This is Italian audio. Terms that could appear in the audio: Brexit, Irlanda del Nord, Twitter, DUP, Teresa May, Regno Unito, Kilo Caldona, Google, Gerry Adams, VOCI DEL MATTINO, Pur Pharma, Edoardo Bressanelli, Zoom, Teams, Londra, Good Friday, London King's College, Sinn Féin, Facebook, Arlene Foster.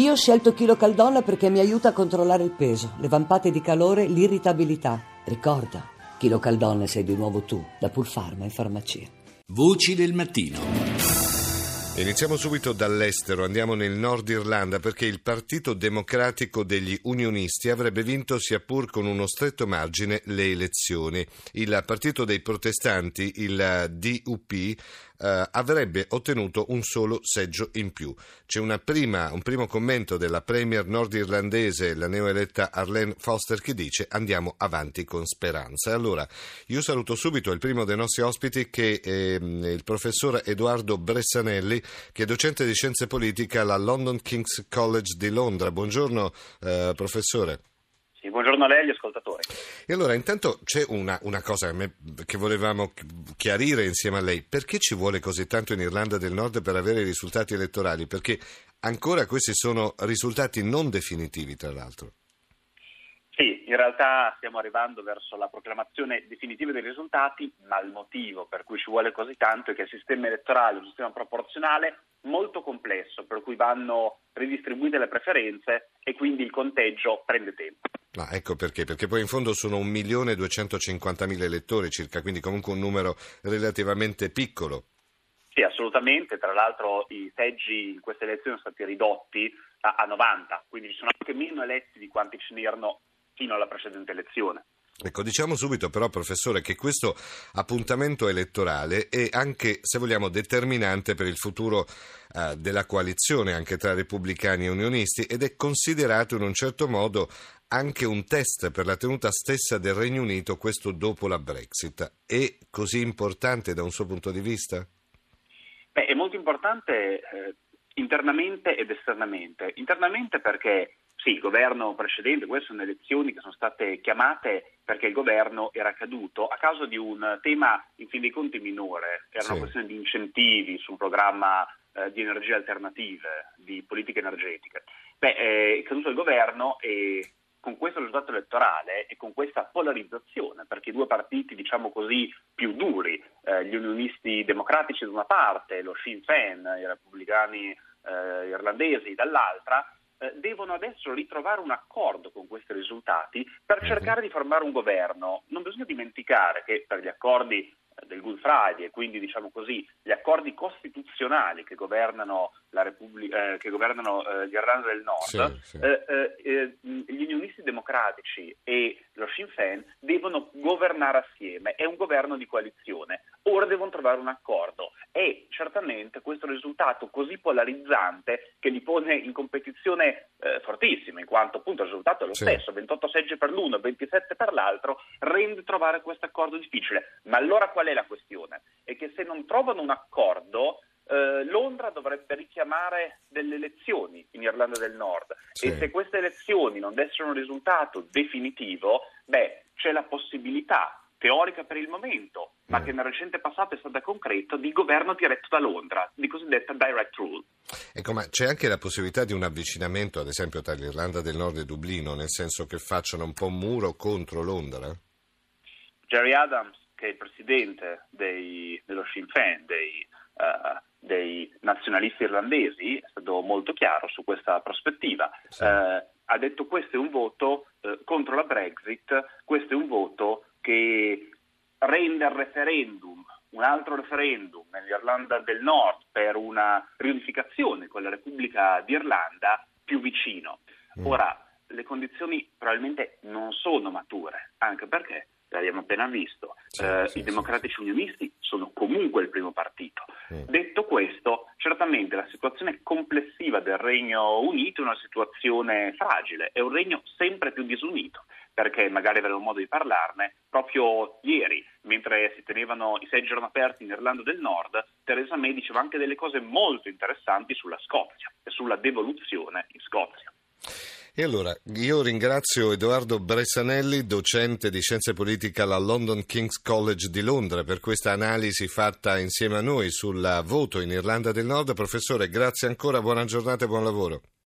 Io ho scelto Kilo Caldona perché mi aiuta a controllare il peso, le vampate di calore, l'irritabilità. Ricorda, Kilo Caldona sei di nuovo tu, da Pur Pharma in farmacia. Voci del mattino. Iniziamo subito dall'estero, andiamo nel Nord Irlanda perché il Partito Democratico degli Unionisti avrebbe vinto sia pur con uno stretto margine le elezioni. Il Partito dei Protestanti, il DUP, avrebbe ottenuto un solo seggio in più. C'è un primo commento della premier nordirlandese, la neoeletta Arlene Foster, che dice andiamo avanti con speranza. Allora, io saluto subito il primo dei nostri ospiti che è il professor Edoardo Bressanelli, che è docente di scienze politiche alla London King's College di Londra. Buongiorno professore. Sì, buongiorno a lei e agli ascoltatori. E allora intanto c'è una cosa che volevamo chiarire insieme a lei. Perché ci vuole così tanto in Irlanda del Nord per avere i risultati elettorali? Perché ancora questi sono risultati non definitivi, tra l'altro. Sì, in realtà stiamo arrivando verso la proclamazione definitiva dei risultati, ma il motivo per cui ci vuole così tanto è che il sistema elettorale è un sistema proporzionale molto complesso, per cui vanno ridistribuite le preferenze e quindi il conteggio prende tempo. Ah, ecco perché poi in fondo sono 1.250.000 elettori circa, quindi comunque un numero relativamente piccolo. Sì, assolutamente, tra l'altro i seggi in queste elezioni sono stati ridotti a 90, quindi ci sono anche meno eletti di quanti ce n'erano fino alla precedente elezione. Ecco, diciamo subito però, professore, che questo appuntamento elettorale è anche, se vogliamo, determinante per il futuro della coalizione anche tra repubblicani e unionisti, ed è considerato in un certo modo anche un test per la tenuta stessa del Regno Unito, questo dopo la Brexit. È così importante da un suo punto di vista? Beh, è molto importante internamente ed esternamente. Internamente perché sì, il governo precedente, queste sono elezioni che sono state chiamate perché il governo era caduto a causa di un tema in fin dei conti minore, era una questione di incentivi su un programma di energie alternative, di politiche energetiche. È caduto il governo e con questo risultato elettorale e con questa polarizzazione, perché i due partiti, diciamo così, più duri, gli unionisti democratici da una parte, lo Sinn Féin, i repubblicani irlandesi dall'altra, devono adesso ritrovare un accordo con questi risultati per cercare di formare un governo. Non bisogna dimenticare che per gli accordi del Good Friday, e quindi diciamo così gli accordi costituzionali che governano l'Irlanda del Nord, gli unionisti democratici e lo Sinn Féin devono governare assieme, è un governo di coalizione. Ora devono trovare un accordo e certamente questo risultato così polarizzante che li pone in competizione fortissima, in quanto appunto il risultato è lo stesso, 28 seggi per l'uno, 27 per l'altro, rende trovare questo accordo difficile. Ma allora qual è la questione? È che se non trovano un accordo, Londra dovrebbe richiamare delle elezioni in Irlanda del Nord e se queste elezioni non dessero un risultato definitivo, c'è la possibilità teorica per il momento, ma che nel recente passato è stata concreta, di governo diretto da Londra, di cosiddetta direct rule. Ecco, ma c'è anche la possibilità di un avvicinamento, ad esempio, tra l'Irlanda del Nord e Dublino, nel senso che facciano un po' un muro contro Londra? Gerry Adams, che è il presidente dello Sinn Féin, dei nazionalisti irlandesi, è stato molto chiaro su questa prospettiva. Sì. Ha detto questo è un voto contro la Brexit, questo è un voto che rende il referendum, un altro referendum nell'Irlanda del Nord per una riunificazione con la Repubblica d'Irlanda, più vicino. Ora, le condizioni probabilmente non sono mature, anche perché, l'abbiamo appena visto, i democratici unionisti sono comunque il primo partito. Detto questo, certamente la situazione complessiva del Regno Unito è una situazione fragile, è un regno sempre più disunito, perché magari avremo modo di parlarne. Proprio ieri, mentre i seggi erano aperti in Irlanda del Nord, Teresa May diceva anche delle cose molto interessanti sulla Scozia e sulla devoluzione in Scozia. E allora, io ringrazio Edoardo Bressanelli, docente di scienze politiche alla London King's College di Londra, per questa analisi fatta insieme a noi sul voto in Irlanda del Nord. Professore, grazie ancora, buona giornata e buon lavoro.